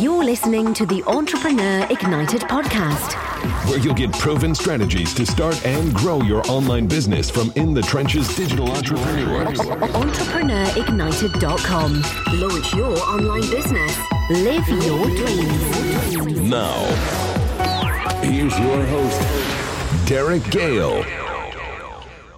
You're listening to the Entrepreneur Ignited podcast, where you'll get proven strategies to start and grow your online business from in the trenches digital entrepreneurs. EntrepreneurIgnited.com. Launch your online business. Live your dreams. Now, here's your host, Derek Gale.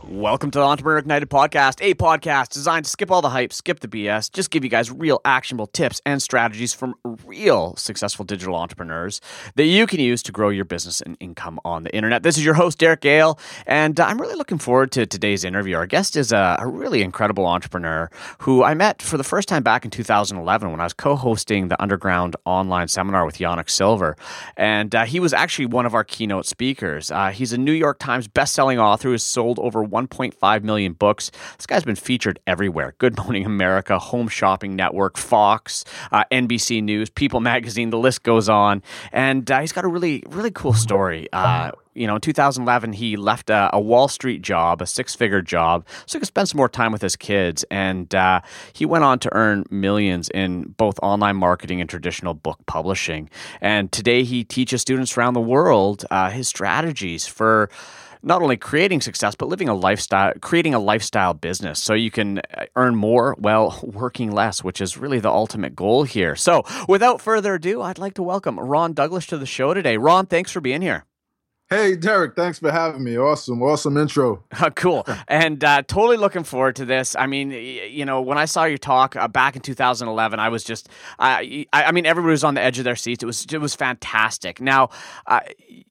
Welcome to the Entrepreneur Ignited podcast, a podcast designed to skip all the hype, skip the BS, just give you guys real actionable tips and strategies from real successful digital entrepreneurs that you can use to grow your business and income on the internet. This is your host, Derek Gale, and I'm really looking forward to today's interview. Our guest is a really incredible entrepreneur who I met for the first time back in 2011 when I was co-hosting the Underground Online Seminar with Yanik Silver, and he was actually one of our keynote speakers. He's a New York Times bestselling author who has sold over 1.5 million books. This guy's been featured everywhere. Good Morning America, Home Shopping Network, Fox, NBC News, People Magazine, the list goes on. And he's got a really, really cool story. In 2011, he left a Wall Street job, a six-figure job, so he could spend some more time with his kids. And he went on to earn millions in both online marketing and traditional book publishing. And today, he teaches students around the world his strategies for not only creating success, but living a lifestyle, creating a lifestyle business so you can earn more while working less, which is really the ultimate goal here. So without further ado, I'd like to welcome Ron Douglas to the show today. Ron, thanks for being here. Hey, Derek, thanks for having me. Awesome intro. Cool. And totally looking forward to this. I mean, when I saw your talk back in 2011, I was just, I mean, everybody was on the edge of their seats. It was fantastic. Now,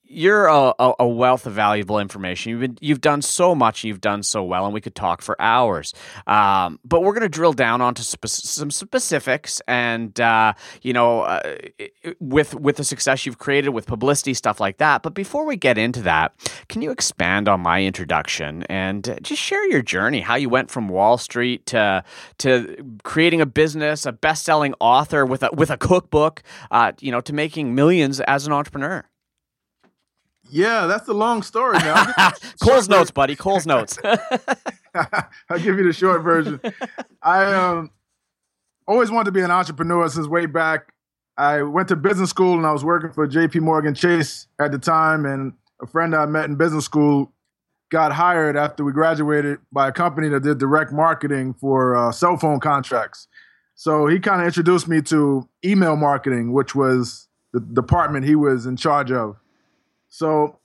you're a wealth of valuable information. You've done so much, you've done so well, and we could talk for hours. But we're going to drill down onto some specifics, and with the success you've created with publicity, stuff like that. But before we get into that, can you expand on my introduction and just share your journey, how you went from Wall Street to creating a business, a best-selling author with a cookbook, to making millions as an entrepreneur? Yeah, that's a long story now. Cole's notes, buddy. Cole's notes. I'll give you the short version. I always wanted to be an entrepreneur since way back. I went to business school and I was working for J.P. Morgan Chase at the time. And a friend I met in business school got hired after we graduated by a company that did direct marketing for cell phone contracts. So he kind of introduced me to email marketing, which was the department he was in charge of. So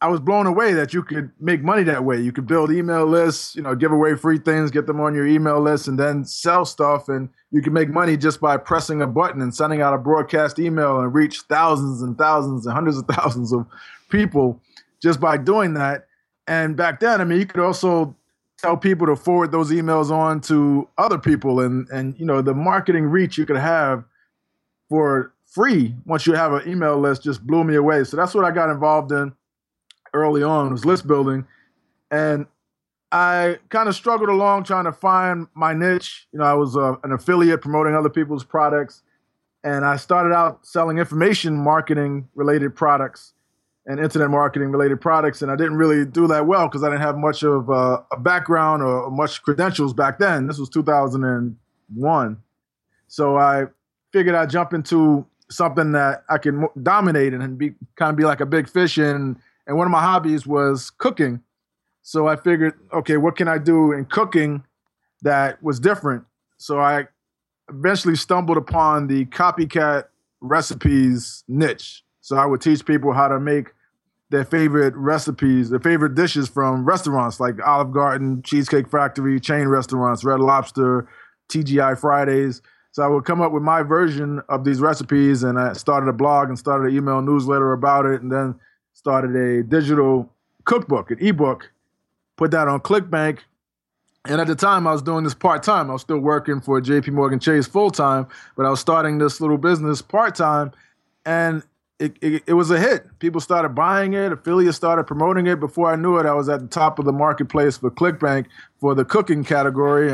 I was blown away that you could make money that way. You could build email lists, give away free things, get them on your email list, and then sell stuff. And you can make money just by pressing a button and sending out a broadcast email and reach thousands and thousands and hundreds of thousands of people just by doing that. And back then, I mean, you could also tell people to forward those emails on to other people. And the marketing reach you could have for free once you have an email list just blew me away. So that's what I got involved in early on, was list building. And I kind of struggled along trying to find my niche. I was an affiliate promoting other people's products. And I started out selling information marketing related products and internet marketing related products. And I didn't really do that well because I didn't have much of a background or much credentials back then. This was 2001. So I figured I'd jump into something that I can dominate and be like a big fish in. And one of my hobbies was cooking. So I figured, okay, what can I do in cooking that was different? So I eventually stumbled upon the copycat recipes niche. So I would teach people how to make their favorite recipes, their favorite dishes from restaurants like Olive Garden, Cheesecake Factory, chain restaurants, Red Lobster, TGI Fridays. So I would come up with my version of these recipes, and I started a blog and started an email newsletter about it, and then started a digital cookbook, an ebook, put that on ClickBank. And at the time, I was doing this part-time. I was still working for J.P. Morgan Chase full-time, but I was starting this little business part-time, and it was a hit. People started buying it. Affiliates started promoting it. Before I knew it, I was at the top of the marketplace for ClickBank for the cooking category,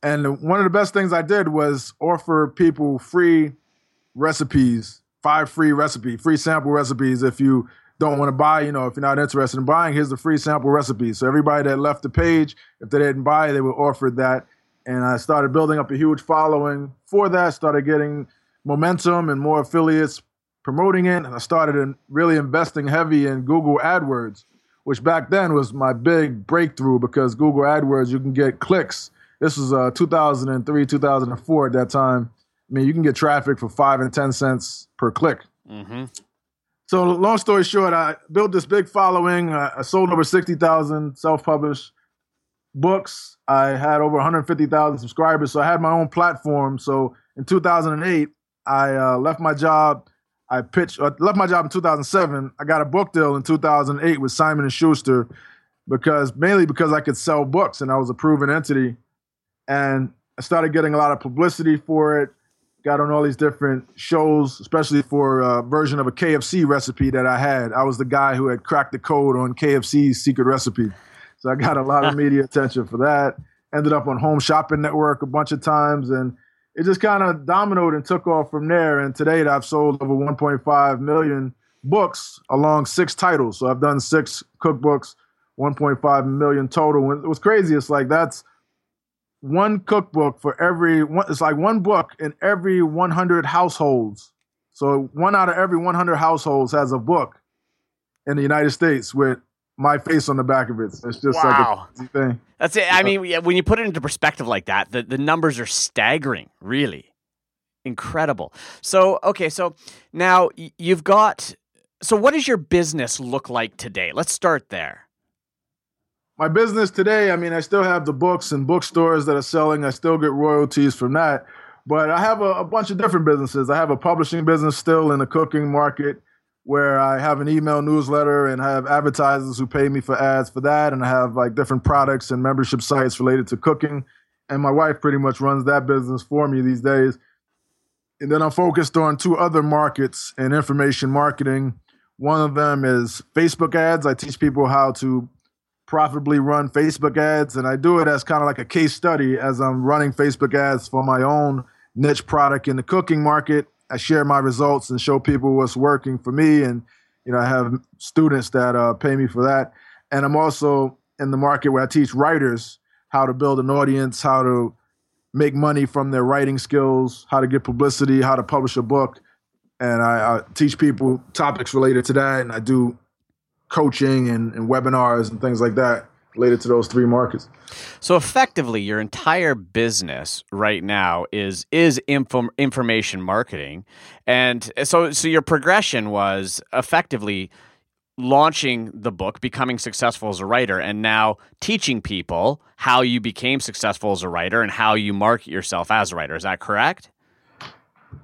And one of the best things I did was offer people free recipes, free sample recipes. If you don't want to buy, if you're not interested in buying, here's the free sample recipes. So everybody that left the page, if they didn't buy, they were offered that. And I started building up a huge following for that, started getting momentum and more affiliates promoting it. And I started really investing heavy in Google AdWords, which back then was my big breakthrough because Google AdWords, you can get clicks. This was 2003, 2004 at that time. I mean, you can get traffic for 5 and 10 cents per click. Mm-hmm. So long story short, I built this big following. I sold over 60,000 self-published books. I had over 150,000 subscribers. So I had my own platform. So in 2008, I left my job. I left my job in 2007. I got a book deal in 2008 with Simon & Schuster mainly because I could sell books and I was a proven entity. And I started getting a lot of publicity for it. Got on all these different shows, especially for a version of a KFC recipe that I had. I was the guy who had cracked the code on KFC's secret recipe. So I got a lot of media attention for that. Ended up on Home Shopping Network a bunch of times. And it just kind of dominoed and took off from there. And to date, I've sold over 1.5 million books along 6 titles. So I've done 6 cookbooks, 1.5 million total. And what's crazy, it's like that's one cookbook for every one. It's like one book in every 100 households. So one out of every 100 households has a book in the United States with my face on the back of it. So it's just like a crazy thing. That's it. I mean, when you put it into perspective like that, the numbers are staggering, really. Incredible. So, okay. So now you've got, so what does your business look like today? Let's start there. My business today, I mean, I still have the books and bookstores that are selling. I still get royalties from that. But I have a bunch of different businesses. I have a publishing business still in the cooking market where I have an email newsletter and I have advertisers who pay me for ads for that. And I have like different products and membership sites related to cooking. And my wife pretty much runs that business for me these days. And then I'm focused on 2 other markets in information marketing. One of them is Facebook ads. I teach people how to profitably run Facebook ads, and I do it as kind of like a case study as I'm running Facebook ads for my own niche product in the cooking market. I share my results and show people what's working for me, and you know I have students that pay me for that. And I'm also in the market where I teach writers how to build an audience, how to make money from their writing skills, how to get publicity, how to publish a book, and I teach people topics related to that, and I do coaching and webinars and things like that related to those 3 markets. So effectively, your entire business right now is information marketing. And so your progression was effectively launching the book, becoming successful as a writer, and now teaching people how you became successful as a writer and how you market yourself as a writer. Is that correct?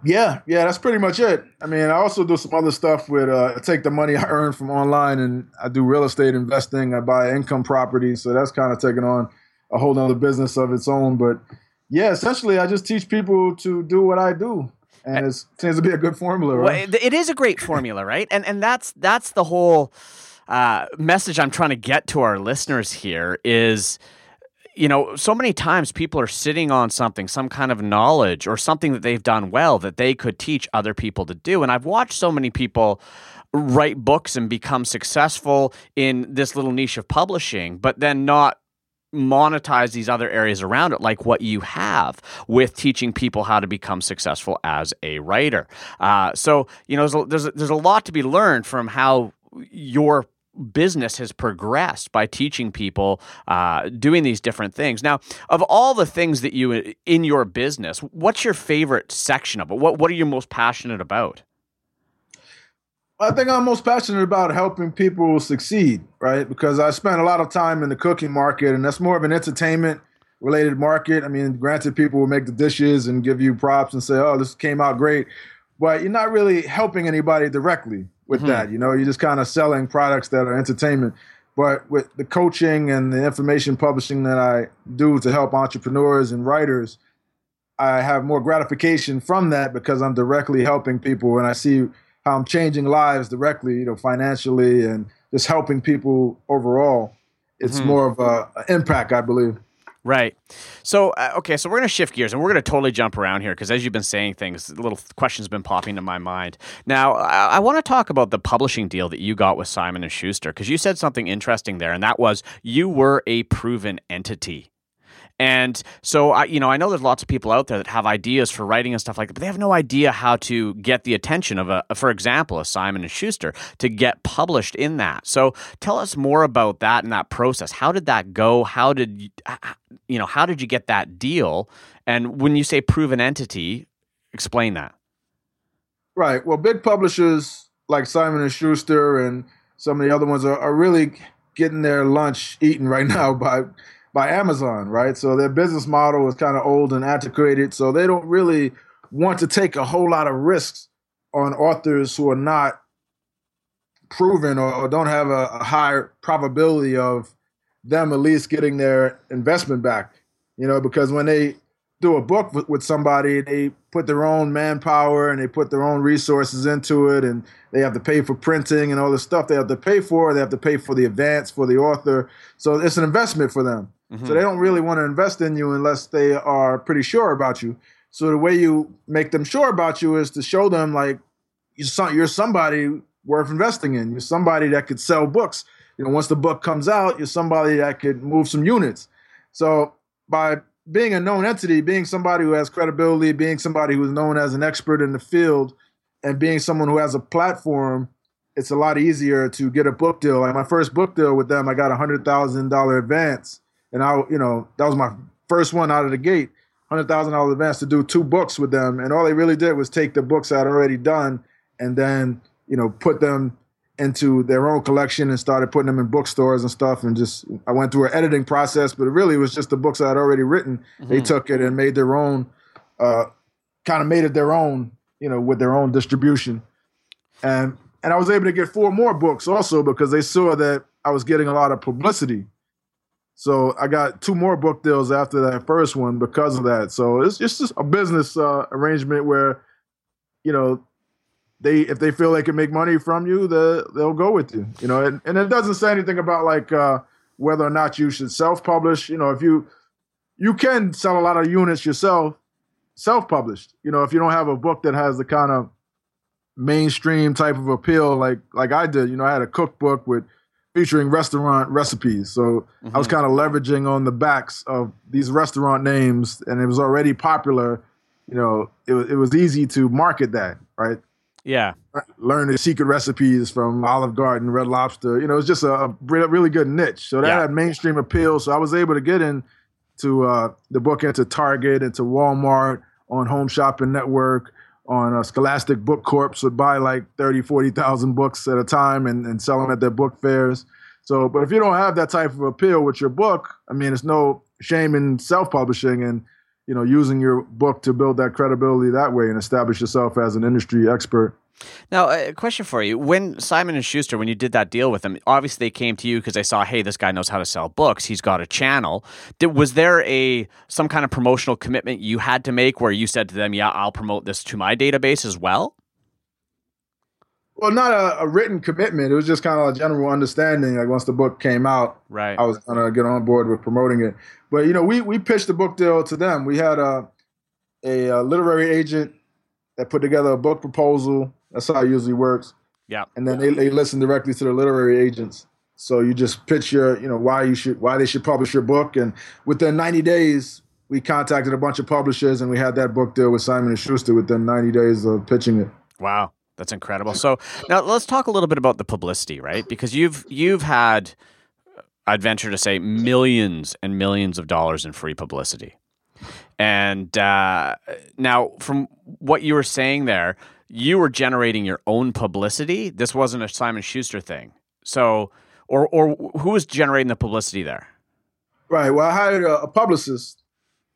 Yeah, that's pretty much it. I mean, I also do some other stuff with I take the money I earn from online and I do real estate investing. I buy income properties. So that's kind of taken on a whole nother business of its own. But yeah, essentially, I just teach people to do what I do. And it seems to be a good formula, right? Well, it is a great formula, right? And that's the whole message I'm trying to get to our listeners here is – you know, so many times people are sitting on something, some kind of knowledge or something that they've done well that they could teach other people to do. And I've watched so many people write books and become successful in this little niche of publishing, but then not monetize these other areas around it, like what you have with teaching people how to become successful as a writer. So, you know, there's a lot to be learned from how your business has progressed by teaching people doing these different things. Now, of all the things that you in your business, what's your favorite section of it? What are you most passionate about? I think I'm most passionate about helping people succeed, right? Because I spent a lot of time in the cooking market, and that's more of an entertainment-related market. I mean, granted, people will make the dishes and give you props and say, oh, this came out great, but you're not really helping anybody directly with that. You know, you're just kind of selling products that are entertainment. But with the coaching and the information publishing that I do to help entrepreneurs and writers, I have more gratification from that because I'm directly helping people and I see how I'm changing lives directly, you know, financially and just helping people overall. It's more of an impact, I believe. Right. So, okay, so we're going to shift gears and we're going to totally jump around here because as you've been saying things, little questions have been popping into my mind. Now, I want to talk about the publishing deal that you got with Simon & Schuster because you said something interesting there, and that was you were a proven entity. And so, I know there's lots of people out there that have ideas for writing and stuff like that, but they have no idea how to get the attention of, for example, a Simon & Schuster to get published in that. So tell us more about that and that process. How did that go? How did you get that deal? And when you say proven entity, explain that. Right. Well, big publishers like Simon & Schuster and some of the other ones are really getting their lunch eaten right now by Amazon, right? So their business model is kind of old and antiquated, so they don't really want to take a whole lot of risks on authors who are not proven or don't have a high probability of them at least getting their investment back, because when they do a book with somebody, they put their own manpower and they put their own resources into it, and they have to pay for printing and all the stuff they have to pay for. They have to pay for the advance for the author. So it's an investment for them. Mm-hmm. So they don't really want to invest in you unless they are pretty sure about you. So the way you make them sure about you is to show them like you're somebody worth investing in. You're somebody that could sell books. Once the book comes out, you're somebody that could move some units. So by being a known entity, being somebody who has credibility, being somebody who's known as an expert in the field, and being someone who has a platform, it's a lot easier to get a book deal. Like my first book deal with them, I got $100,000 advance, and that was my first one out of the gate, $100,000 advance to do 2 books with them, and all they really did was take the books I'd already done and then put them into their own collection and started putting them in bookstores and stuff. And just, I went through an editing process, but it really was just the books I had already written. Mm-hmm. They took it and made their own, with their own distribution. And I was able to get 4 more books also because they saw that I was getting a lot of publicity. So I got 2 more book deals after that first one because of that. So it's just a business arrangement where, if they feel they can make money from you, they'll go with you. And it doesn't say anything about whether or not you should self-publish. If you can sell a lot of units yourself, self-published. If you don't have a book that has the kind of mainstream type of appeal like I did. I had a cookbook featuring restaurant recipes, so mm-hmm. I was kind of leveraging on the backs of these restaurant names, and it was already popular. It was easy to market that, right? Yeah. Learn the secret recipes from Olive Garden, Red Lobster. It's just a really good niche. So that had mainstream appeal. So I was able to get into the book into Target, into Walmart, on Home Shopping Network, on Scholastic Book Corps would buy like 30,000, 40,000 books at a time and sell them at their book fairs. So, but if you don't have that type of appeal with your book, it's no shame in self-publishing and using your book to build that credibility that way and establish yourself as an industry expert. Now, a question for you. When Simon & Schuster, when you did that deal with them, obviously they came to you because they saw, hey, this guy knows how to sell books. He's got a channel. Was there some kind of promotional commitment you had to make where you said to them, yeah, I'll promote this to my database as well? Well, not a written commitment. It was just kind of a general understanding. Like once the book came out, right, I was going to get on board with promoting it. But we pitched the book deal to them. We had a literary agent that put together a book proposal. That's how it usually works. Yeah. And then they listen directly to the literary agents. So you just pitch your, why they should publish your book. And within 90 days, we contacted a bunch of publishers and we had that book deal with Simon & Schuster within 90 days of pitching it. Wow. That's incredible. So now let's talk a little bit about the publicity, right? Because you've had, I'd venture to say, millions and millions of dollars in free publicity. And now from what you were saying there, you were generating your own publicity. This wasn't a Simon Schuster thing. So, or who was generating the publicity there? Right. Well, I hired a publicist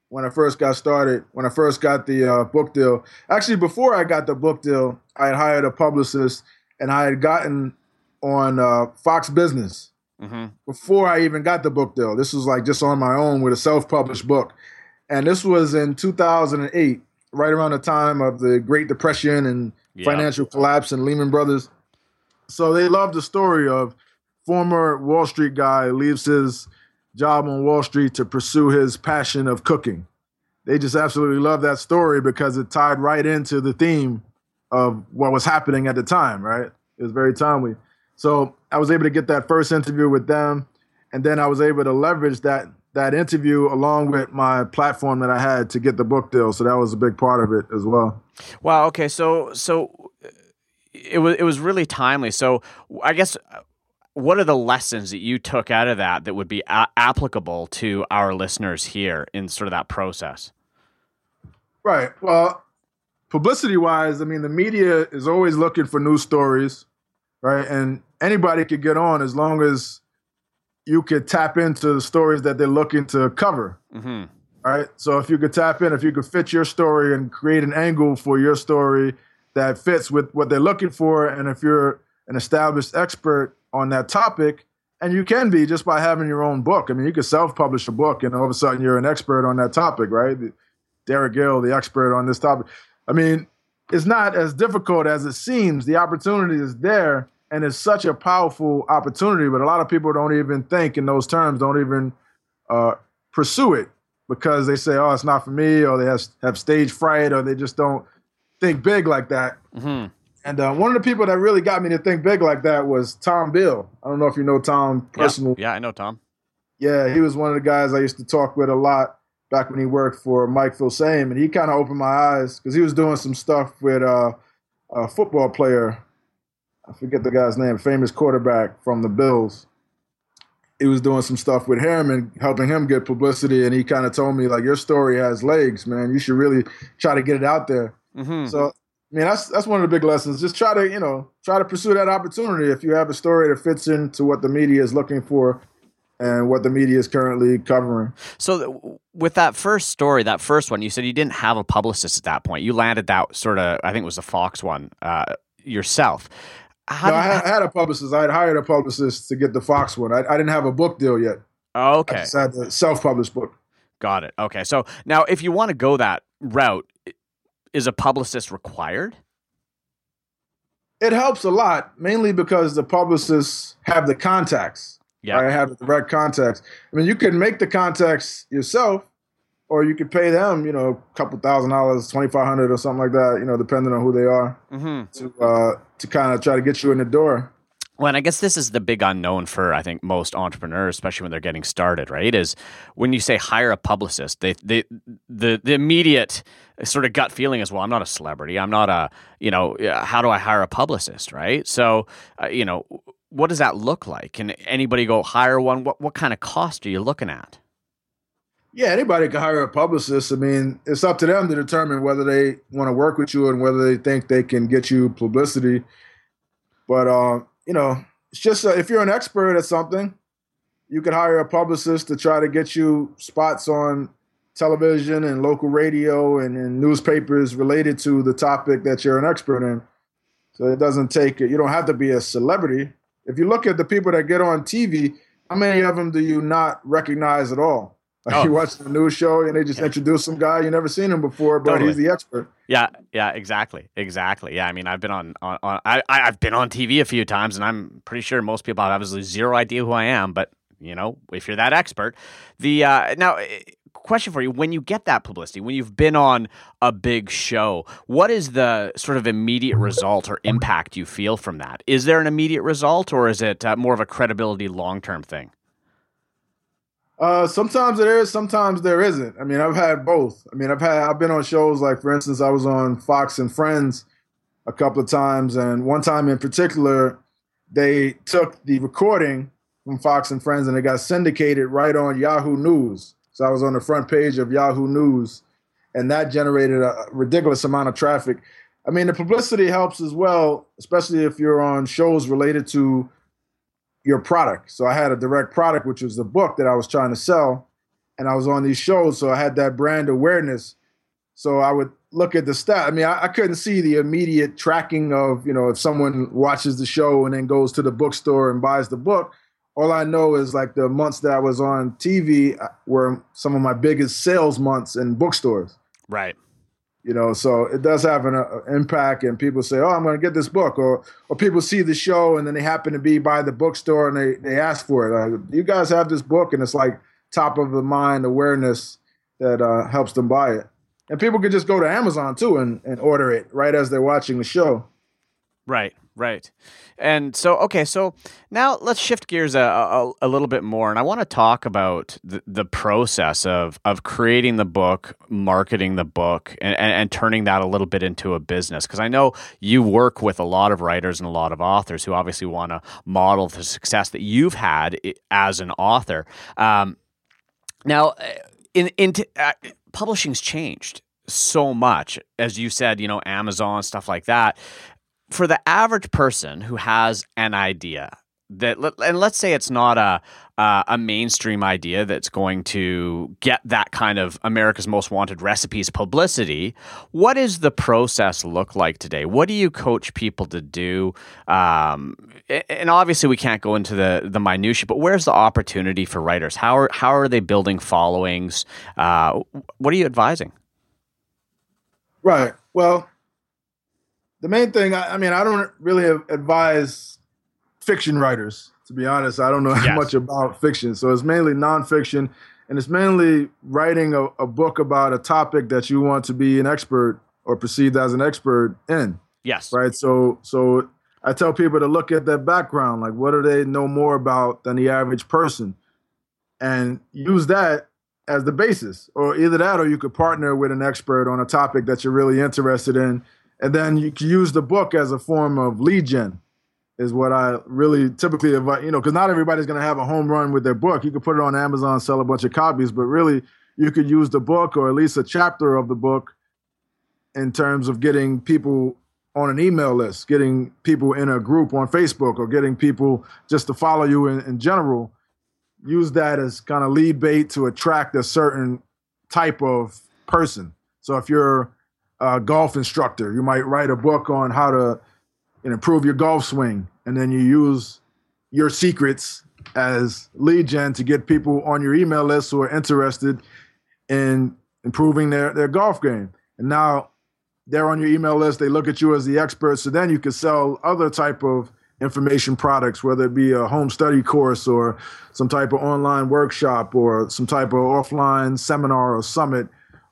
when I first got started, when I first got the book deal. Actually, before I got the book deal, I had hired a publicist, and I had gotten on Fox Business mm-hmm. before I even got the book deal. This was like just on my own with a self-published book. And this was in 2008, right around the time of the Great Depression and financial collapse and Lehman Brothers. So they loved the story of former Wall Street guy leaves his job on Wall Street to pursue his passion of cooking. They just absolutely love that story because it tied right into the theme of what was happening at the time, right? It was very timely. So I was able to get that first interview with them, and then I was able to leverage that that interview along with my platform that I had to get the book deal. So that was a big part of it as well. Wow. Okay. So it was really timely. So I guess what are the lessons that you took out of that would be applicable to our listeners here in sort of that process? Right. Well, publicity wise, I mean, the media is always looking for news stories, right? And anybody could get on as long as you could tap into the stories that they're looking to cover, mm-hmm. right? So if you could tap in, if you could fit your story and create an angle for your story that fits with what they're looking for, and if you're an established expert on that topic, and you can be just by having your own book. I mean, you could self-publish a book, and all of a sudden you're an expert on that topic, right? Derek Gale, the expert on this topic. I mean, it's not as difficult as it seems. The opportunity is there. And it's such a powerful opportunity, but a lot of people don't even think in those terms, don't even pursue it because they say, oh, it's not for me, or they have stage fright, or they just don't think big like that. Mm-hmm. And one of the people that really got me to think big like that was Tom Beale. I don't know if you know Tom personally. Yeah, I know Tom. Yeah, he was one of the guys I used to talk with a lot back when he worked for Mike Filsaime, and he kind of opened my eyes because he was doing some stuff with a football player. I forget the guy's name, famous quarterback from the Bills. He was doing some stuff with him and helping him get publicity. And he kind of told me, like, your story has legs, man. You should really try to get it out there. Mm-hmm. So, I mean, that's one of the big lessons. Just try to pursue that opportunity. If you have a story that fits into what the media is looking for and what the media is currently covering. So with that first story, that first one, you said you didn't have a publicist at that point. You landed that sort of, I think it was the Fox one, yourself. No, I had a publicist. I had hired a publicist to get the Fox one. I didn't have a book deal yet. Oh, okay. I just had the self-published book. Got it. Okay. So now if you want to go that route, is a publicist required? It helps a lot, mainly because the publicists have the contacts. Yeah. Right? I have the direct contacts. I mean, you can make the contacts yourself, or you could pay them, a couple $1,000, $2,500 or something like that, depending on who they are, mm-hmm. To kind of try to get you in the door. Well, and I guess this is the big unknown for, I think, most entrepreneurs, especially when they're getting started, right? Is when you say hire a publicist, the immediate sort of gut feeling is, well, I'm not a celebrity. I'm not a, how do I hire a publicist, right? So, what does that look like? Can anybody go hire one? What kind of cost are you looking at? Yeah, anybody can hire a publicist. I mean, it's up to them to determine whether they want to work with you and whether they think they can get you publicity. But, it's just if you're an expert at something, you can hire a publicist to try to get you spots on television and local radio and newspapers related to the topic that you're an expert in. So it doesn't take it. You don't have to be a celebrity. If you look at the people that get on TV, how many of them do you not recognize at all? Oh. You watch the news show and they just introduce some guy you never seen him before, but totally. He's the expert. Yeah, exactly. Yeah, I mean, I've been I've been on TV a few times, and I'm pretty sure most people have absolutely zero idea who I am. But if you're that expert, now question for you: when you get that publicity, when you've been on a big show, what is the sort of immediate result or impact you feel from that? Is there an immediate result, or is it more of a credibility long-term thing? Sometimes there is, sometimes there isn't. I mean, I've had both. I mean, I've been on shows like, for instance, I was on Fox and Friends a couple of times. And one time in particular, they took the recording from Fox and Friends and it got syndicated right on Yahoo News. So I was on the front page of Yahoo News, and that generated a ridiculous amount of traffic. I mean, the publicity helps as well, especially if you're on shows related to your product. So I had a direct product, which was the book that I was trying to sell. And I was on these shows, so I had that brand awareness. So I would look at the stat. I mean, I couldn't see the immediate tracking of, if someone watches the show and then goes to the bookstore and buys the book. All I know is like the months that I was on TV were some of my biggest sales months in bookstores. Right. So it does have an impact, and people say, oh, I'm going to get this book, or people see the show and then they happen to be by the bookstore and they ask for it. Like, you guys have this book, and it's like top of the mind awareness that helps them buy it. And people could just go to Amazon too and order it right as they're watching the show. Right. Right. And so, okay, so now let's shift gears a little bit more. And I want to talk about the process of creating the book, marketing the book, and turning that a little bit into a business. Because I know you work with a lot of writers and a lot of authors who obviously want to model the success that you've had as an author. Now, publishing's changed so much. As you said, you know, Amazon, stuff like that. For the average person who has an idea that, and let's say it's not a mainstream idea that's going to get that kind of America's Most Wanted recipes publicity, what does the process look like today? What do you coach people to do? And obviously, we can't go into the minutia, but where's the opportunity for writers? How are they building followings? What are you advising? Right. Well, the main thing, I don't really advise fiction writers, to be honest. I don't know much about fiction. So it's mainly nonfiction, and it's mainly writing a book about a topic that you want to be an expert or perceived as an expert in. Yes. Right? So I tell people to look at their background, like what do they know more about than the average person? And use that as the basis. Or either that or you could partner with an expert on a topic that you're really interested in. And then you can use the book as a form of lead gen, is what I really typically advise, because not everybody's going to have a home run with their book. You could put it on Amazon, sell a bunch of copies, but really you could use the book or at least a chapter of the book in terms of getting people on an email list, getting people in a group on Facebook, or getting people just to follow you in general. Use that as kind of lead bait to attract a certain type of person. So if you're a golf instructor, you might write a book on how to improve your golf swing, and then you use your secrets as lead gen to get people on your email list who are interested in improving their golf game. And now they're on your email list, they look at you as the expert, so then you can sell other type of information products, whether it be a home study course or some type of online workshop or some type of offline seminar or summit,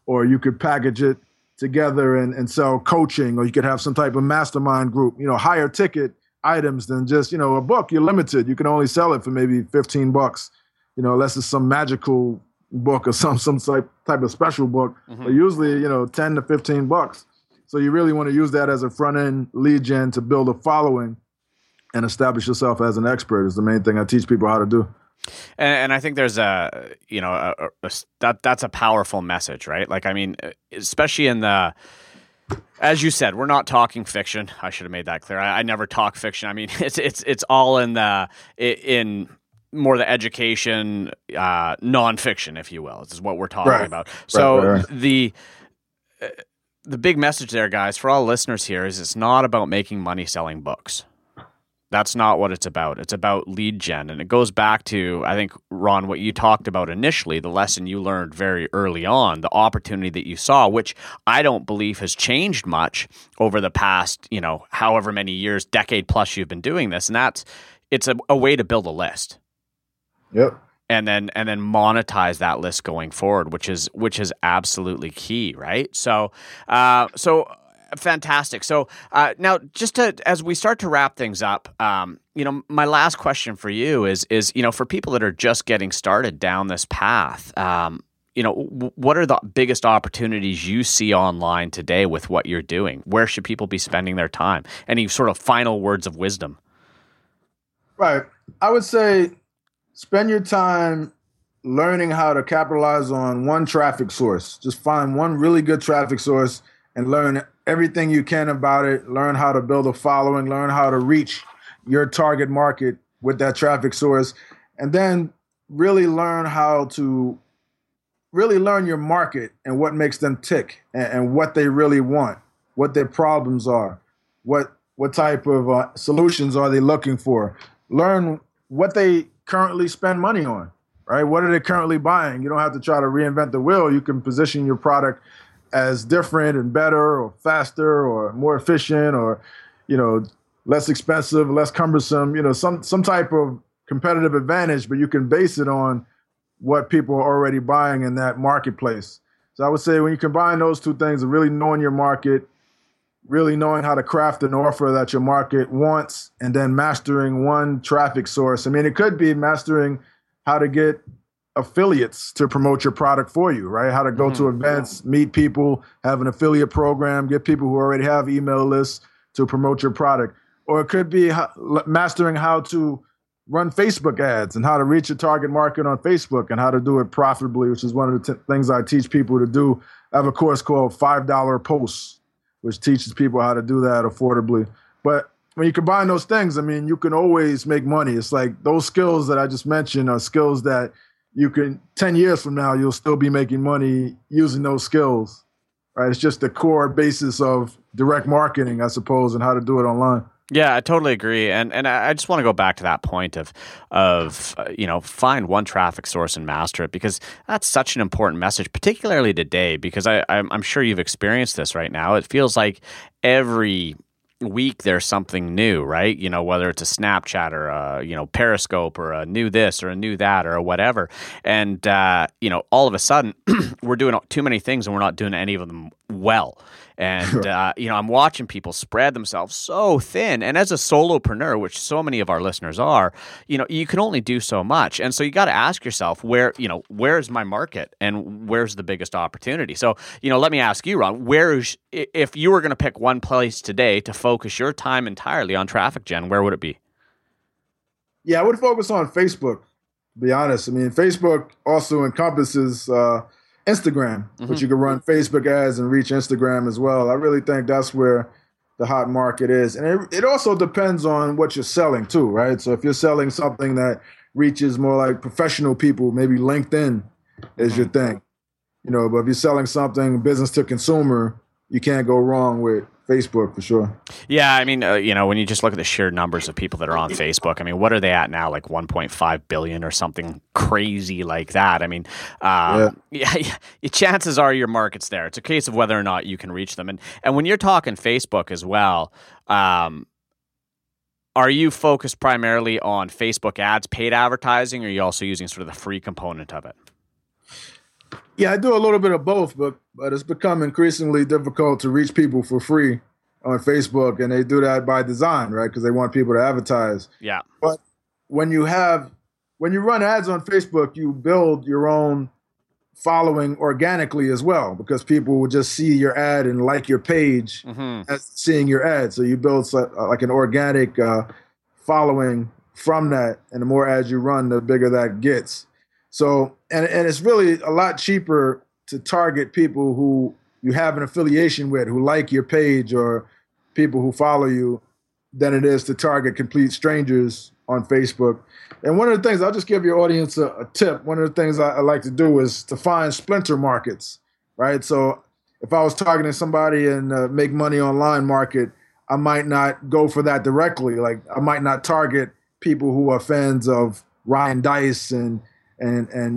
or you could package it together and sell coaching, or you could have some type of mastermind group, higher ticket items than just, a book. You're limited. You can only sell it for maybe $15, unless it's some magical book or some type of special book, but usually, $10 to $15. So you really want to use that as a front end lead gen to build a following and establish yourself as an expert is the main thing I teach people how to do. And I think there's that's a powerful message, right? Like, especially in as you said, we're not talking fiction. I should have made that clear. I never talk fiction. It's all in more the education, nonfiction, if you will. This is what we're talking about. So the big message there, guys, for all listeners here is it's not about making money selling books. That's not what it's about. It's about lead gen. And it goes back to, I think, Ron, what you talked about initially, the lesson you learned very early on, the opportunity that you saw, which I don't believe has changed much over the past, however many years, decade plus you've been doing this. And it's a way to build a list. Yep. And then monetize that list going forward, which is absolutely key, right? So fantastic. So now, as we start to wrap things up, my last question for you is for people that are just getting started down this path, what are the biggest opportunities you see online today with what you're doing? Where should people be spending their time? Any sort of final words of wisdom? Right. I would say spend your time learning how to capitalize on one traffic source. Just find one really good traffic source and learn everything you can about it. Learn how to build a following, learn how to reach your target market with that traffic source, and then really learn your market and what makes them tick and what they really want, what their problems are, what type of solutions are they looking for. Learn what they currently spend money on, right? What are they currently buying? You don't have to try to reinvent the wheel. You can position your product as different and better or faster or more efficient or, less expensive, less cumbersome, some type of competitive advantage, but you can base it on what people are already buying in that marketplace. So I would say when you combine those two things, really knowing your market, really knowing how to craft an offer that your market wants, and then mastering one traffic source. I mean, it could be mastering how to get affiliates to promote your product for you, right? How to go to events, meet people, have an affiliate program, get people who already have email lists to promote your product. Or it could be mastering how to run Facebook ads and how to reach your target market on Facebook and how to do it profitably, which is one of the things I teach people to do. I have a course called $5 Posts, which teaches people how to do that affordably. But when you combine those things, I mean, you can always make money. It's like those skills that I just mentioned are skills that you can, 10 years from now, you'll still be making money using those skills, right? It's just the core basis of direct marketing, I suppose, and how to do it online. Yeah, I totally agree. And I just want to go back to that point of find one traffic source and master it, because that's such an important message, particularly today, because I'm sure you've experienced this right now. It feels like every week there's something new, right? You know, whether it's a Snapchat or a, Periscope or a new this or a new that or a whatever. And, all of a sudden we're doing too many things and we're not doing any of them well. And, sure. I'm watching people spread themselves so thin. And as a solopreneur, which so many of our listeners are, you can only do so much. And so you got to ask yourself where's my market and where's the biggest opportunity? So, let me ask you, Ron, if you were going to pick one place today to focus your time entirely on traffic gen, where would it be? Yeah, I would focus on Facebook, to be honest. I mean, Facebook also encompasses Instagram, but you can run Facebook ads and reach Instagram as well. I really think that's where the hot market is. And it also depends on what you're selling too, right? So if you're selling something that reaches more like professional people, maybe LinkedIn is your thing. But if you're selling something business to consumer, you can't go wrong with Facebook for sure. Yeah, I mean, when you just look at the sheer numbers of people that are on Facebook, I mean, what are they at now? Like 1.5 billion or something crazy like that. I mean, chances are your market's there. It's a case of whether or not you can reach them. And when you're talking Facebook as well, are you focused primarily on Facebook ads, paid advertising, or are you also using sort of the free component of it? Yeah, I do a little bit of both, but it's become increasingly difficult to reach people for free on Facebook, and they do that by design, right? Because they want people to advertise. Yeah. But when you run ads on Facebook, you build your own following organically as well, because people will just see your ad and like your page as seeing your ad. So you build like an organic following from that, and the more ads you run, the bigger that gets. So, and it's really a lot cheaper to target people who you have an affiliation with, who like your page or people who follow you, than it is to target complete strangers on Facebook. And one of the things, I'll just give your audience a tip. One of the things I like to do is to find splinter markets, right? So if I was targeting somebody in the make money online market, I might not go for that directly. Like I might not target people who are fans of Ryan Dice and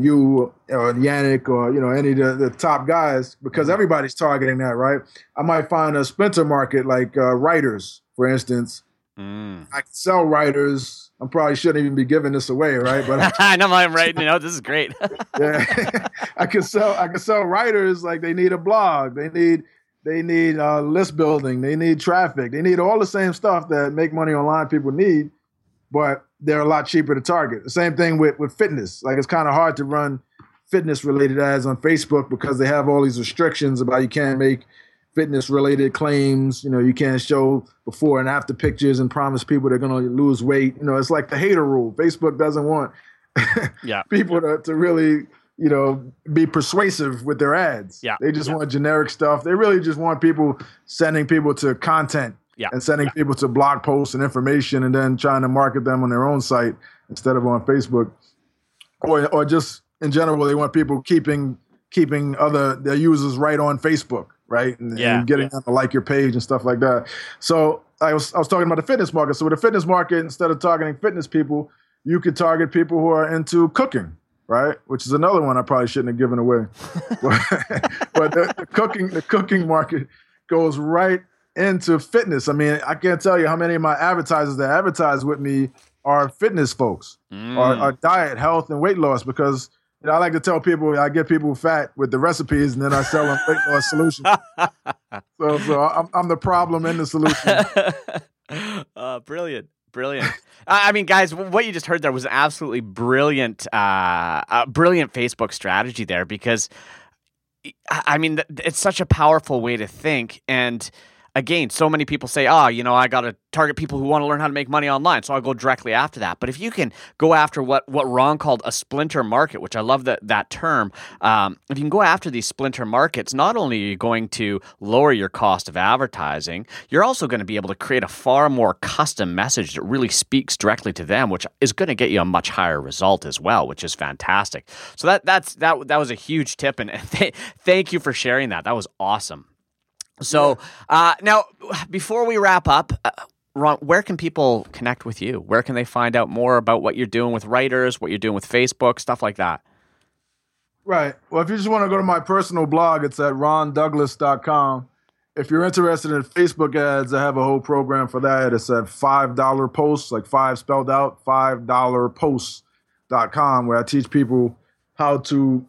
you or Yanik or any of the top guys, because everybody's targeting that, right? I might find a splinter market like writers, for instance. I can sell writers. I probably shouldn't even be giving this away, right? But I'm writing. This is great. Yeah, I can sell writers. Like they need a blog. They need list building. They need traffic. They need all the same stuff that make money online people need, but they're a lot cheaper to target. The same thing with fitness. Like it's kind of hard to run fitness-related ads on Facebook because they have all these restrictions about you can't make fitness-related claims. You can't show before and after pictures and promise people they're going to lose weight. It's like the hater rule. Facebook doesn't want people to really be persuasive with their ads. Yeah. They just want generic stuff. They really just want people sending people to content. Yeah. And sending people to blog posts and information and then trying to market them on their own site instead of on Facebook. Or just in general, they want people keeping their users right on Facebook, right? And getting them to like your page and stuff like that. So I was talking about the fitness market. So with the fitness market, instead of targeting fitness people, you could target people who are into cooking, right? Which is another one I probably shouldn't have given away. But the cooking market goes right into fitness. I mean, I can't tell you how many of my advertisers that advertise with me are fitness folks, are diet, health, and weight loss, because You know, I like to tell people, I get people fat with the recipes and then I sell them weight loss solutions. So I'm the problem and the solution. Brilliant. Brilliant. I mean, guys, what you just heard there was an absolutely brilliant, brilliant Facebook strategy there, because I mean, it's such a powerful way to think. And again, so many people say, oh, you know, I got to target people who want to learn how to make money online, so I'll go directly after that. But if you can go after what Ron called a splinter market, which I love that term, if you can go after these splinter markets, not only are you going to lower your cost of advertising, you're also going to be able to create a far more custom message that really speaks directly to them, which is going to get you a much higher result as well, which is fantastic. So that was a huge tip, and thank you for sharing that. That was awesome. So now, before we wrap up, Ron, where can people connect with you? Where can they find out more about what you're doing with writers, what you're doing with Facebook, stuff like that? Right. Well, if you just want to go to my personal blog, it's at rondouglas.com. If you're interested in Facebook ads, I have a whole program for that. It's at $5 Posts, like five spelled out, $5posts.com, where I teach people how to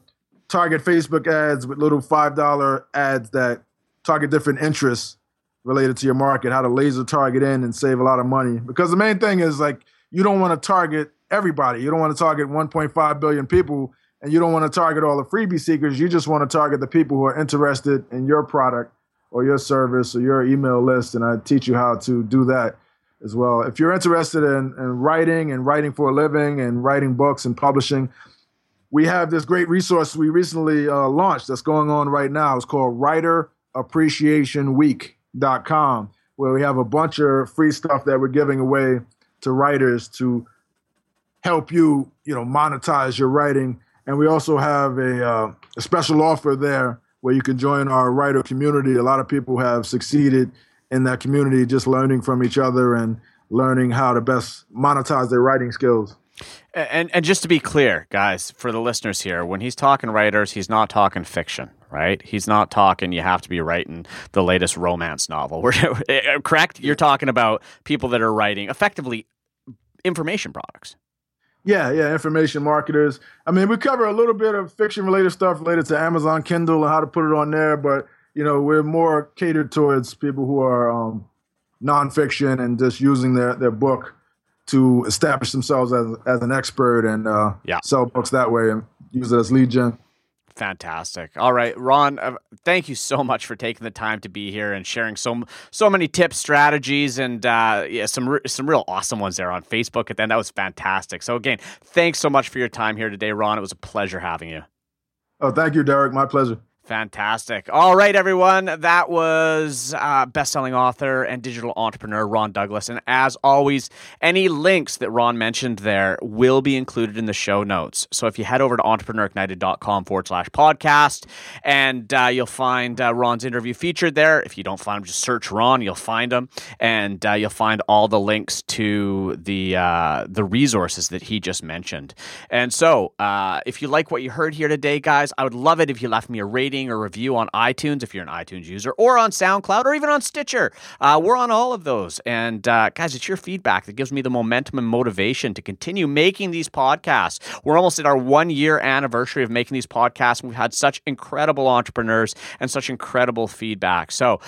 target Facebook ads with little $5 ads that target different interests related to your market, how to laser target in and save a lot of money. Because the main thing is, like, you don't want to target everybody. You don't want to target 1.5 billion people, and you don't want to target all the freebie seekers. You just want to target the people who are interested in your product or your service or your email list, and I teach you how to do that as well. If you're interested in writing and writing for a living and writing books and publishing, we have this great resource we recently launched that's going on right now. It's called Writer Appreciation Week.com, where we have a bunch of free stuff that we're giving away to writers to help you, you know, monetize your writing. And we also have a special offer there where you can join our writer community. A lot of people have succeeded in that community, just learning from each other and learning how to best monetize their writing skills. And just to be clear, guys, for the listeners here, when he's talking writers, he's not talking fiction, right? He's not talking you have to be writing the latest romance novel. Correct? You're talking about people that are writing effectively information products. Yeah, information marketers. I mean, we cover a little bit of fiction-related stuff related to Amazon Kindle and how to put it on there, but, you know, we're more catered towards people who are nonfiction and just using their book to establish themselves as an expert and sell books that way and use it as lead gen. Fantastic. All right, Ron, thank you so much for taking the time to be here and sharing so many tips, strategies, and some real awesome ones there on Facebook. And then that was fantastic. So again, thanks so much for your time here today, Ron. It was a pleasure having you. Oh, thank you, Derek. My pleasure. Fantastic. All right, everyone. That was best-selling author and digital entrepreneur Ron Douglas. And as always, any links that Ron mentioned there will be included in the show notes. So if you head over to entrepreneurignited.com/podcast, and you'll find Ron's interview featured there. If you don't find him, just search Ron. You'll find him, and you'll find all the links to the resources that he just mentioned. And so if you like what you heard here today, guys, I would love it if you left me a rating or review on iTunes if you're an iTunes user, or on SoundCloud, or even on Stitcher. We're on all of those. And guys, it's your feedback that gives me the momentum and motivation to continue making these podcasts. We're almost at our 1-year anniversary of making these podcasts. We've had such incredible entrepreneurs and such incredible feedback. So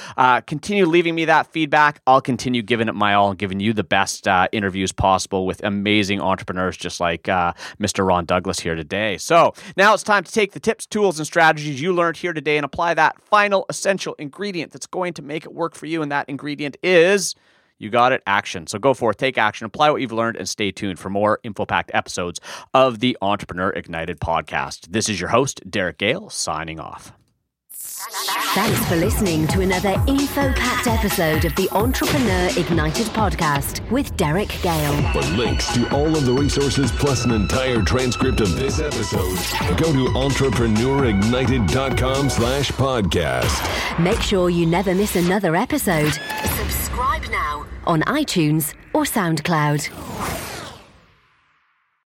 continue leaving me that feedback. I'll continue giving it my all and giving you the best interviews possible with amazing entrepreneurs just like Mr. Ron Douglas here today. So now it's time to take the tips, tools, and strategies you learned here today and apply that final essential ingredient that's going to make it work for you. And that ingredient is, you got it, action. So go forth, take action, apply what you've learned, and stay tuned for more info-packed episodes of the Entrepreneur Ignited podcast. This is your host, Derek Gale, signing off. Thanks for listening to another info-packed episode of the Entrepreneur Ignited podcast with Derek Gale. For links to all of the resources plus an entire transcript of this episode, go to entrepreneurignited.com/podcast. Make sure you never miss another episode. Subscribe now on iTunes or SoundCloud.